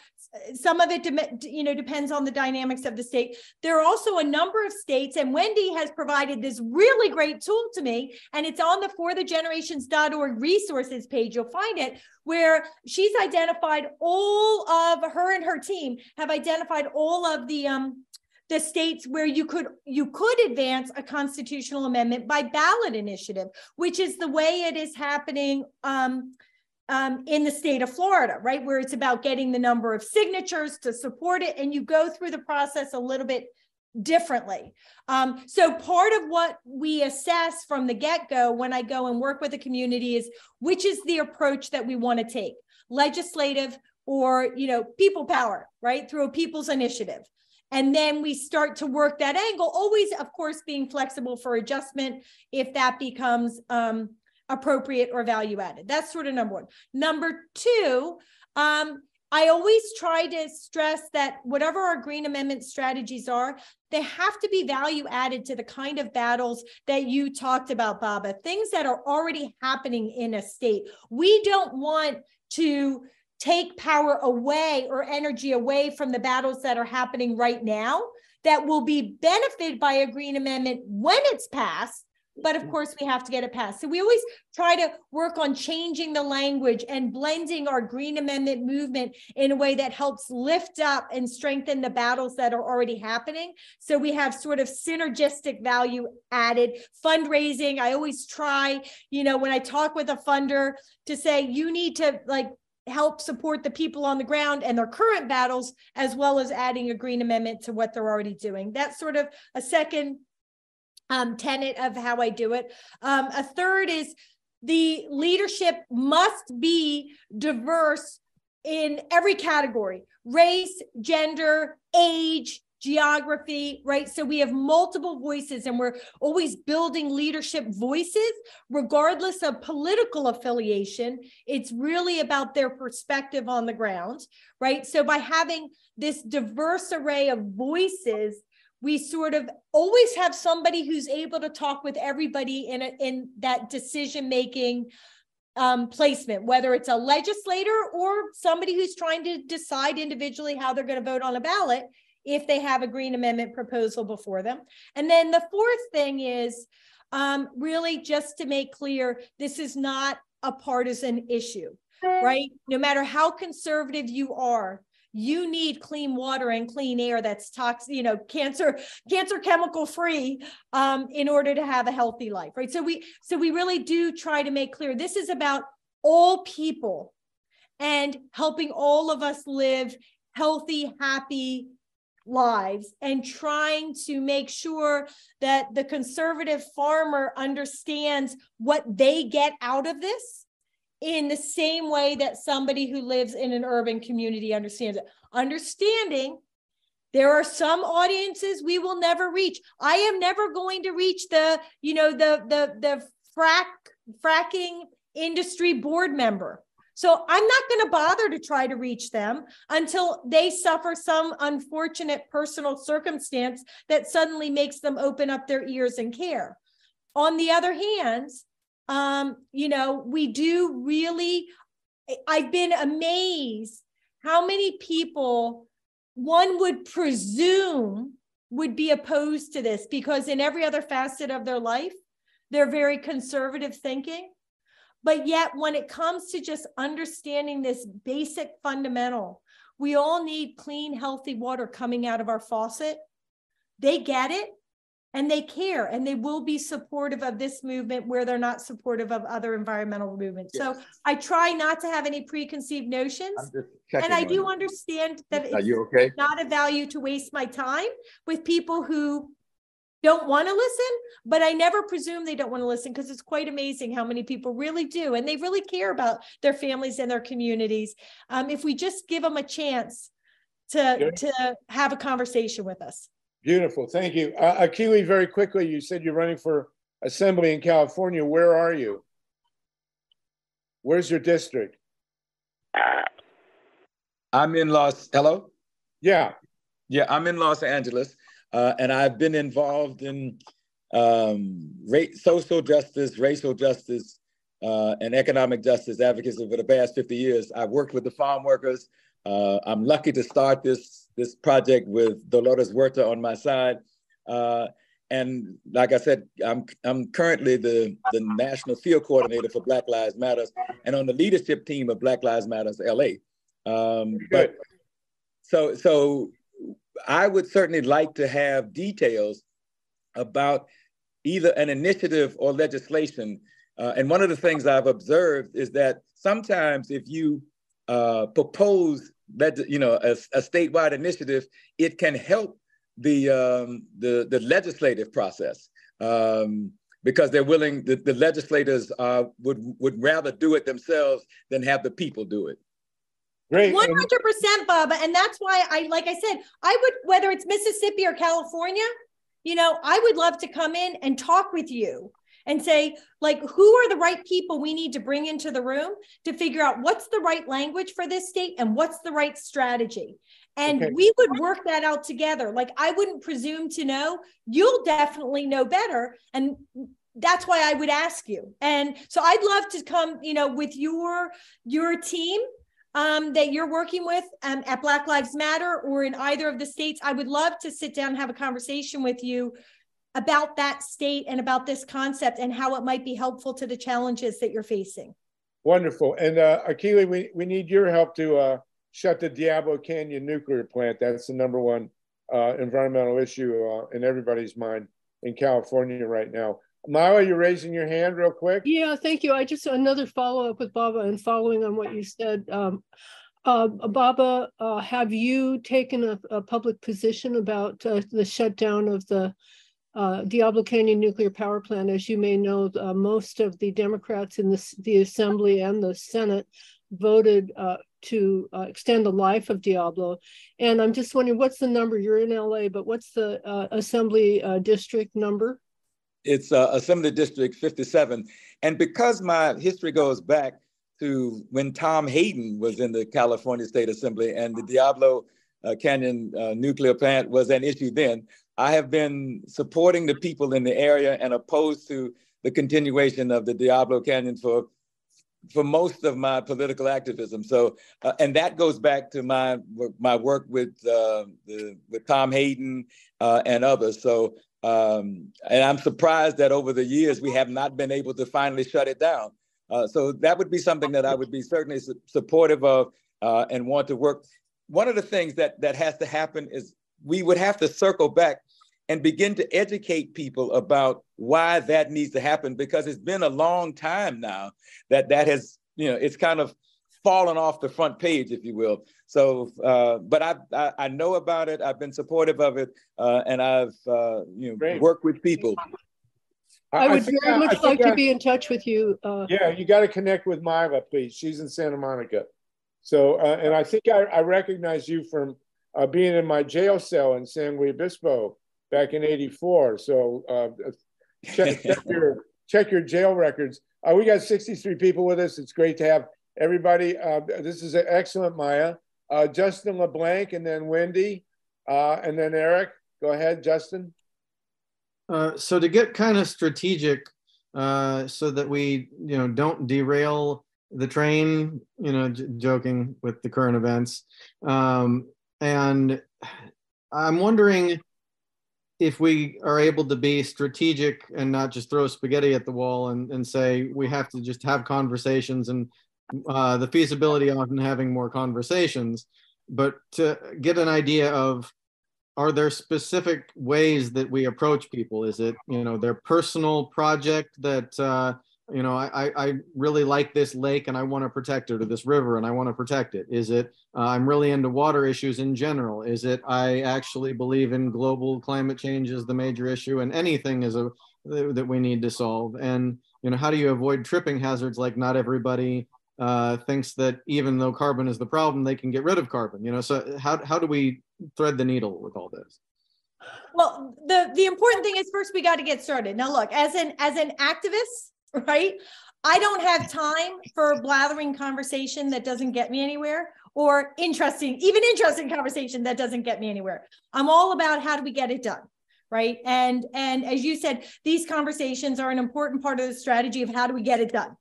some of it, you know, depends on the dynamics of the state. There are also a number of states, and Wendy has provided this really great tool to me, and it's on the forthegenerations.org resources page, you'll find it, where she's identified all of, her and her team have identified all of the states where you could advance a constitutional amendment by ballot initiative, which is the way it is happening in the state of Florida, right? Where it's about getting the number of signatures to support it, and you go through the process a little bit differently. So part of what we assess from the get-go when I go and work with a community is which is the approach that we want to take, legislative or, you know, people power, right? Through a people's initiative. And then we start to work that angle, always, of course, being flexible for adjustment if that becomes appropriate or value added. That's sort of number one. Number two, I always try to stress that whatever our Green Amendment strategies are, they have to be value added to the kind of battles that you talked about, Baba, things that are already happening in a state. We don't want to take power away or energy away from the battles that are happening right now that will be benefited by a green amendment when it's passed. But of course, we have to get it passed. So we always try to work on changing the language and blending our green amendment movement in a way that helps lift up and strengthen the battles that are already happening. So we have sort of synergistic value added fundraising. I always try, you know, when I talk with a funder to say, you need to like, help support the people on the ground and their current battles, as well as adding a green amendment to what they're already doing. That's sort of a second tenet of how I do it. A third is the leadership must be diverse in every category, race, gender, age, geography, right? So we have multiple voices and we're always building leadership voices, regardless of political affiliation. It's really about their perspective on the ground, right? So by having this diverse array of voices, we sort of always have somebody who's able to talk with everybody in that decision-making placement, whether it's a legislator or somebody who's trying to decide individually how they're going to vote on a ballot if they have a Green Amendment proposal before them. And then the fourth thing is really just to make clear, this is not a partisan issue, right? No matter how conservative you are, you need clean water and clean air that's toxic, you know, cancer chemical free in order to have a healthy life, right? So we really do try to make clear, this is about all people and helping all of us live healthy, happy lives, and trying to make sure that the conservative farmer understands what they get out of this in the same way that somebody who lives in an urban community understands it. Understanding there are some audiences we will never reach. I am never going to reach the, you know, the fracking industry board member. So I'm not going to bother to try to reach them until they suffer some unfortunate personal circumstance that suddenly makes them open up their ears and care. On the other hand, you know, we do really, I've been amazed how many people one would presume would be opposed to this, because in every other facet of their life, they're very conservative thinking. But yet when it comes to just understanding this basic fundamental, we all need clean, healthy water coming out of our faucet. They get it and they care, and they will be supportive of this movement where they're not supportive of other environmental movements. Yes. So I try not to have any preconceived notions. And I do understand that it's not a value to waste my time with people who don't want to listen, but I never presume they don't want to listen, because it's quite amazing how many people really do. And they really care about their families and their communities. If we just give them a chance to have a conversation with us. Beautiful. Thank you. Akili, very quickly, you said you're running for assembly in California. Where are you? Where's your district? I'm in hello? Yeah. Yeah, I'm in Los Angeles. And I've been involved in social justice, racial justice, and economic justice advocacy for the past 50 years. I've worked with the farm workers. I'm lucky to start this project with Dolores Huerta on my side. And like I said, I'm currently the National Field Coordinator for Black Lives Matter and on the leadership team of Black Lives Matter LA. So I would certainly like to have details about either an initiative or legislation. And one of the things I've observed is that sometimes if you propose that, you know, a statewide initiative, it can help the legislative process because they're willing. The legislators would rather do it themselves than have the people do it. Great. 100%, Baba. And that's why I, like I said, I would, whether it's Mississippi or California, you know, I would love to come in and talk with you and say, like, who are the right people we need to bring into the room to figure out what's the right language for this state and what's the right strategy. And we would work that out together. Like, I wouldn't presume to know. You'll definitely know better. And that's why I would ask you. And so I'd love to come, you know, with your team that you're working with at Black Lives Matter or in either of the states. I would love to sit down and have a conversation with you about that state and about this concept and how it might be helpful to the challenges that you're facing. Wonderful. And Akili, we need your help to shut the Diablo Canyon nuclear plant. That's the #1 environmental issue in everybody's mind in California right now. Maya, you're raising your hand real quick. Yeah, thank you. I just another follow-up with Baba and following on what you said. Baba, have you taken a public position about the shutdown of the Diablo Canyon nuclear power plant? As you may know, most of the Democrats in the Assembly and the Senate voted to extend the life of Diablo. And I'm just wondering, what's the number? You're in LA, but what's the Assembly district number? It's Assembly District 57. And because my history goes back to when Tom Hayden was in the California State Assembly and the Diablo Canyon nuclear plant was an issue then, I have been supporting the people in the area and opposed to the continuation of the Diablo Canyon for most of my political activism. So, and that goes back to my work with Tom Hayden and others. So. And I'm surprised that over the years, we have not been able to finally shut it down. So that would be something that I would be certainly supportive of and want to work. One of the things that has to happen is we would have to circle back and begin to educate people about why that needs to happen, because it's been a long time now that has, you know, it's kind of fallen off the front page, if you will. So, but I know about it. I've been supportive of it, and I've worked with people. I would very much like to be in touch with you. Yeah, you got to connect with Maya, please. She's in Santa Monica. So, and I think I recognize you from being in my jail cell in San Luis Obispo back in '84. So check your jail records. We got 63 people with us. It's great to have everybody. This is an excellent, Maya. Justin LeBlanc, and then Wendy, and then Eric. Go ahead, Justin. So to get kind of strategic, so that we, don't derail the train, joking with the current events. And I'm wondering if we are able to be strategic and not just throw spaghetti at the wall and say, we have to just have conversations and the feasibility of having more conversations, but to get an idea of, are there specific ways that we approach people? Is it, their personal project that, I really like this lake and I want to protect it, or this river and I want to protect it? Is it, I'm really into water issues in general? Is it, I actually believe in global climate change is the major issue, and anything is that we need to solve? And, how do you avoid tripping hazards? Like, not everybody thinks that even though carbon is the problem, they can get rid of carbon, so how do we thread the needle with all this? Well, the important thing is, first we got to get started. Now look, as an activist, right, I don't have time for blathering conversation that doesn't get me anywhere, or even interesting conversation that doesn't get me anywhere. I'm all about how do we get it done, right? And as you said, these conversations are an important part of the strategy of how do we get it done.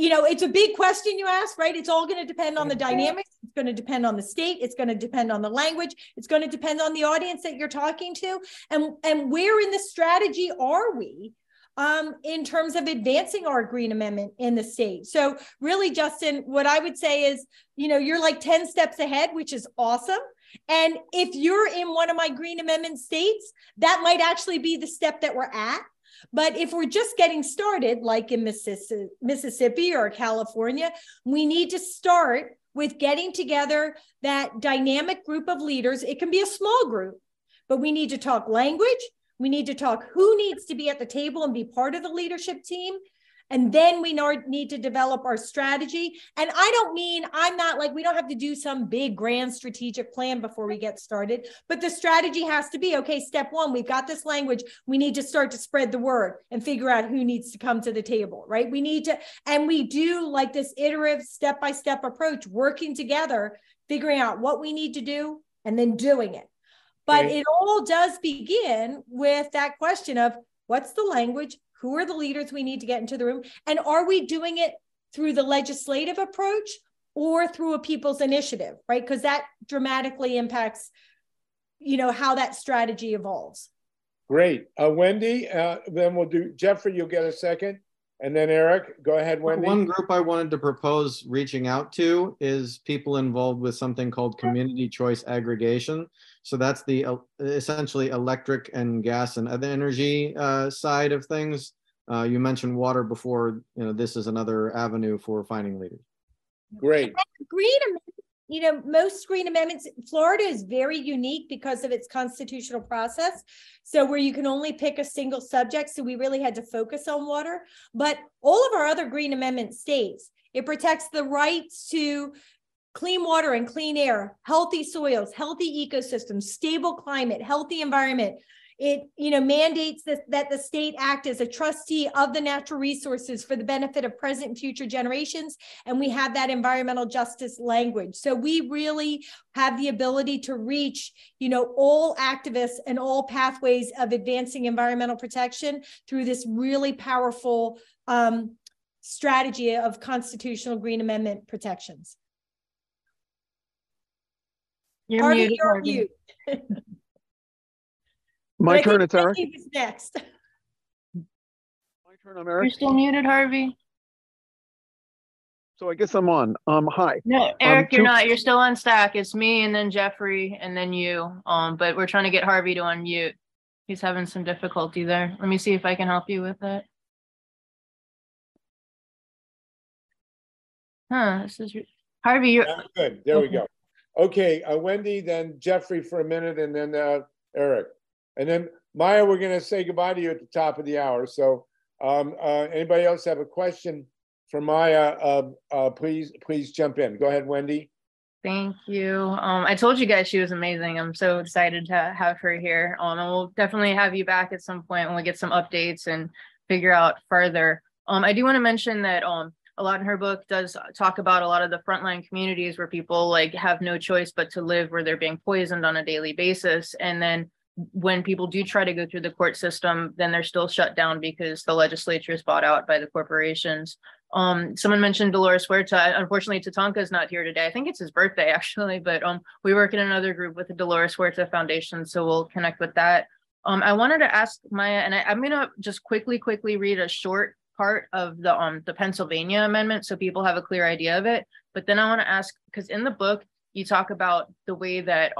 It's a big question you asked, right? It's all going to depend on the dynamics. It's going to depend on the state. It's going to depend on the language. It's going to depend on the audience that you're talking to. And where in the strategy are we in terms of advancing our Green Amendment in the state? So really, Justin, what I would say is, you're like 10 steps ahead, which is awesome. And if you're in one of my Green Amendment states, that might actually be the step that we're at. But if we're just getting started, like in Mississippi or California, we need to start with getting together that dynamic group of leaders. It can be a small group, but we need to talk language. We need to talk who needs to be at the table and be part of the leadership team. And then we need to develop our strategy. And we don't have to do some big grand strategic plan before we get started, but the strategy has to be, okay, step one, we've got this language. We need to start to spread the word and figure out who needs to come to the table, right? We do like this iterative step-by-step approach, working together, figuring out what we need to do and then doing it. But it all does begin with that question of, what's the language? Who are the leaders we need to get into the room? And are we doing it through the legislative approach or through a people's initiative, right? Because that dramatically impacts, how that strategy evolves. Great. Wendy, then we'll do Jeffrey, you'll get a second. And then Eric, go ahead, Wendy. One group I wanted to propose reaching out to is people involved with something called community choice aggregation. So that's the essentially electric and gas and other energy side of things. You mentioned water before. This is another avenue for finding leaders. Great. Green Amendment. Most Green Amendments, Florida is very unique because of its constitutional process. So where you can only pick a single subject. So we really had to focus on water, but all of our other Green Amendment states, it protects the right to clean water and clean air, healthy soils, healthy ecosystems, stable climate, healthy environment. It mandates that the state act as a trustee of the natural resources for the benefit of present and future generations. And we have that environmental justice language. So we really have the ability to reach, all activists and all pathways of advancing environmental protection through this really powerful strategy of constitutional Green Amendment protections. You're muted. My turn, it's Eric. Next. My turn, I'm Eric. You're still muted, Harvey. So I guess I'm on. Hi. No, Eric, you're not. You're still on stack. It's me and then Jeffrey and then you. But we're trying to get Harvey to unmute. He's having some difficulty there. Let me see if I can help you with it. This is Harvey. You're good. There we go. Okay, Wendy, then Jeffrey for a minute, and then Eric, and then Maya. We're going to say goodbye to you at the top of the hour. So, anybody else have a question for Maya? Please jump in. Go ahead, Wendy. Thank you. I told you guys she was amazing. I'm so excited to have her here. And we'll definitely have you back at some point when we get some updates and figure out further. I do want to mention that a lot in her book does talk about a lot of the frontline communities where people like have no choice but to live, where they're being poisoned on a daily basis. And then when people do try to go through the court system, then they're still shut down because the legislature is bought out by the corporations. Someone mentioned Dolores Huerta. Unfortunately, Tatanka is not here today. I think it's his birthday, actually, but we work in another group with the Dolores Huerta Foundation, so we'll connect with that. I wanted to ask Maya, and I'm going to just quickly read a short part of the Pennsylvania Amendment so people have a clear idea of it. But then I want to ask, because in the book, you talk about the way that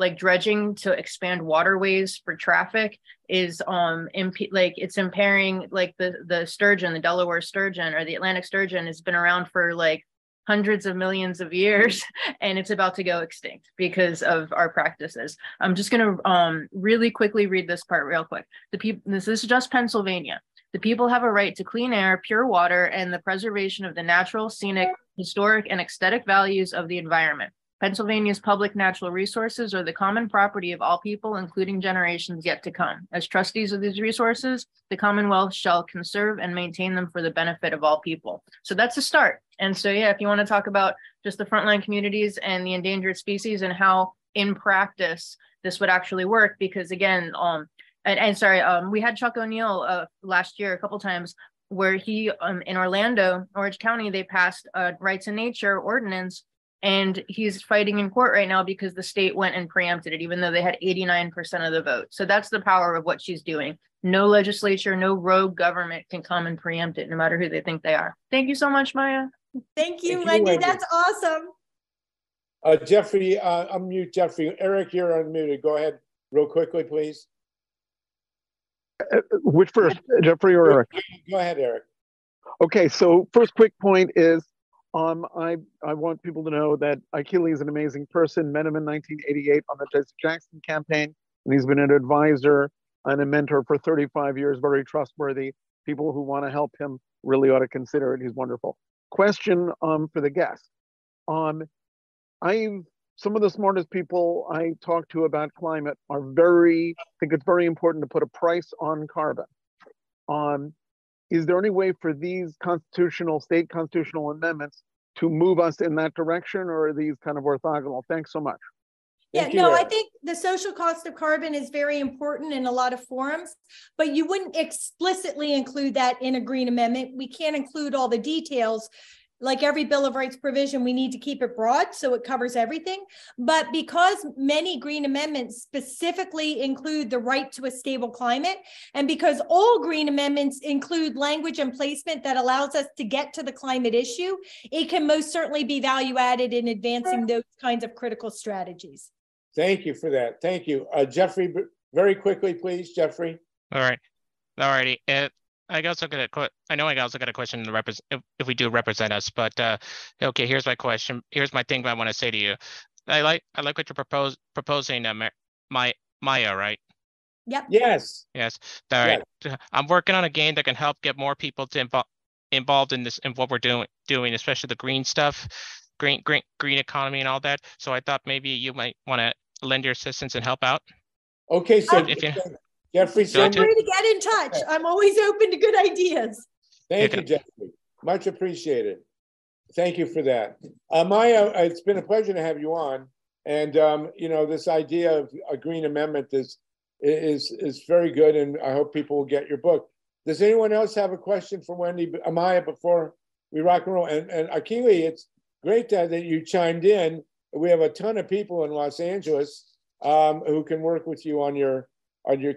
like dredging to expand waterways for traffic is it's impairing, like the sturgeon, the Delaware sturgeon or the Atlantic sturgeon has been around for like hundreds of millions of years, and it's about to go extinct because of our practices. I'm just going to really quickly read this part real quick. This is just Pennsylvania. The people have a right to clean air, pure water, and the preservation of the natural, scenic, historic, and aesthetic values of the environment. Pennsylvania's public natural resources are the common property of all people, including generations yet to come. As trustees of these resources, the Commonwealth shall conserve and maintain them for the benefit of all people. So that's a start. And so, yeah, if you want to talk about just the frontline communities and the endangered species and how in practice this would actually work, because again, we had Chuck O'Neill last year a couple times where he, in Orlando, Orange County, they passed a right to nature ordinance. And he's fighting in court right now because the state went and preempted it, even though they had 89% of the vote. So that's the power of what she's doing. No legislature, no rogue government can come and preempt it, no matter who they think they are. Thank you so much, Maya. Thank you, Wendy. That's awesome. Jeffrey, unmute Jeffrey. Eric, you're unmuted. Go ahead real quickly, please. Which first, Jeffrey or Eric? Go ahead, Eric. Okay, so first quick point is, I want people to know that Akili is an amazing person. Met him in 1988 on the Jesse Jackson campaign, and he's been an advisor and a mentor for 35 years, very trustworthy. People who want to help him really ought to consider it. He's wonderful. Question for the guest. Some of the smartest people I talk to about climate are I think it's very important to put a price on carbon. Is there any way for these state constitutional amendments to move us in that direction, or are these kind of orthogonal? Thanks so much. Yeah, no, I think the social cost of carbon is very important in a lot of forums, but you wouldn't explicitly include that in a Green Amendment. We can't include all the details. Like every Bill of Rights provision, we need to keep it broad so it covers everything. But because many Green Amendments specifically include the right to a stable climate, and because all Green Amendments include language and placement that allows us to get to the climate issue, it can most certainly be value added in advancing those kinds of critical strategies. Thank you for that. Thank you. Jeffrey, very quickly, please, Jeffrey. All right. All righty. I also got a question. If we do represent us, but okay, here's my question. Here's my thing I want to say to you. I like what you're proposing, Maya, right? Yep. Yes. Yes. All right. Yes. I'm working on a game that can help get more people to involved in this and what we're doing, especially the green stuff, green economy, and all that. So I thought maybe you might want to lend your assistance and help out. Okay. So Jeffrey, feel free to get in touch. I'm always open to good ideas. Thank you, Jeffrey. Much appreciated. Thank you for that. Maya, it's been a pleasure to have you on. And, you know, this idea of a Green Amendment is very good, and I hope people will get your book. Does anyone else have a question for Wendy, Maya, before we rock and roll? And Akili, it's great that you chimed in. We have a ton of people in Los Angeles who can work with you on your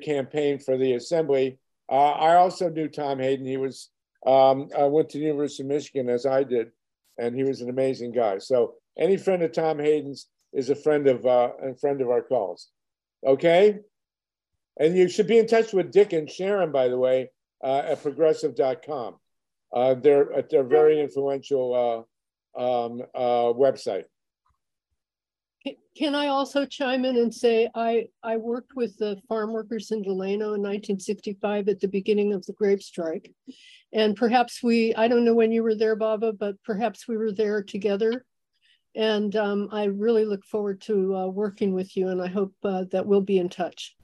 campaign for the assembly. I also knew Tom Hayden. He was went to the University of Michigan, as I did, and he was an amazing guy. So any friend of Tom Hayden's is a friend of our calls. Okay? And you should be in touch with Dick and Sharon, by the way, at progressive.com. They're very influential website. Can I also chime in and say I worked with the farm workers in Delano in 1965 at the beginning of the grape strike. And perhaps I don't know when you were there, Baba, but perhaps we were there together. And I really look forward to working with you, and I hope that we'll be in touch.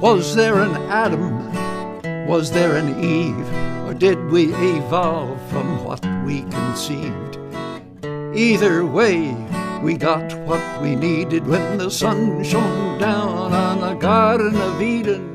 Was there an Adam? Was there an Eve? Or did we evolve from what we conceived? Either way, we got what we needed when the sun shone down on the Garden of Eden.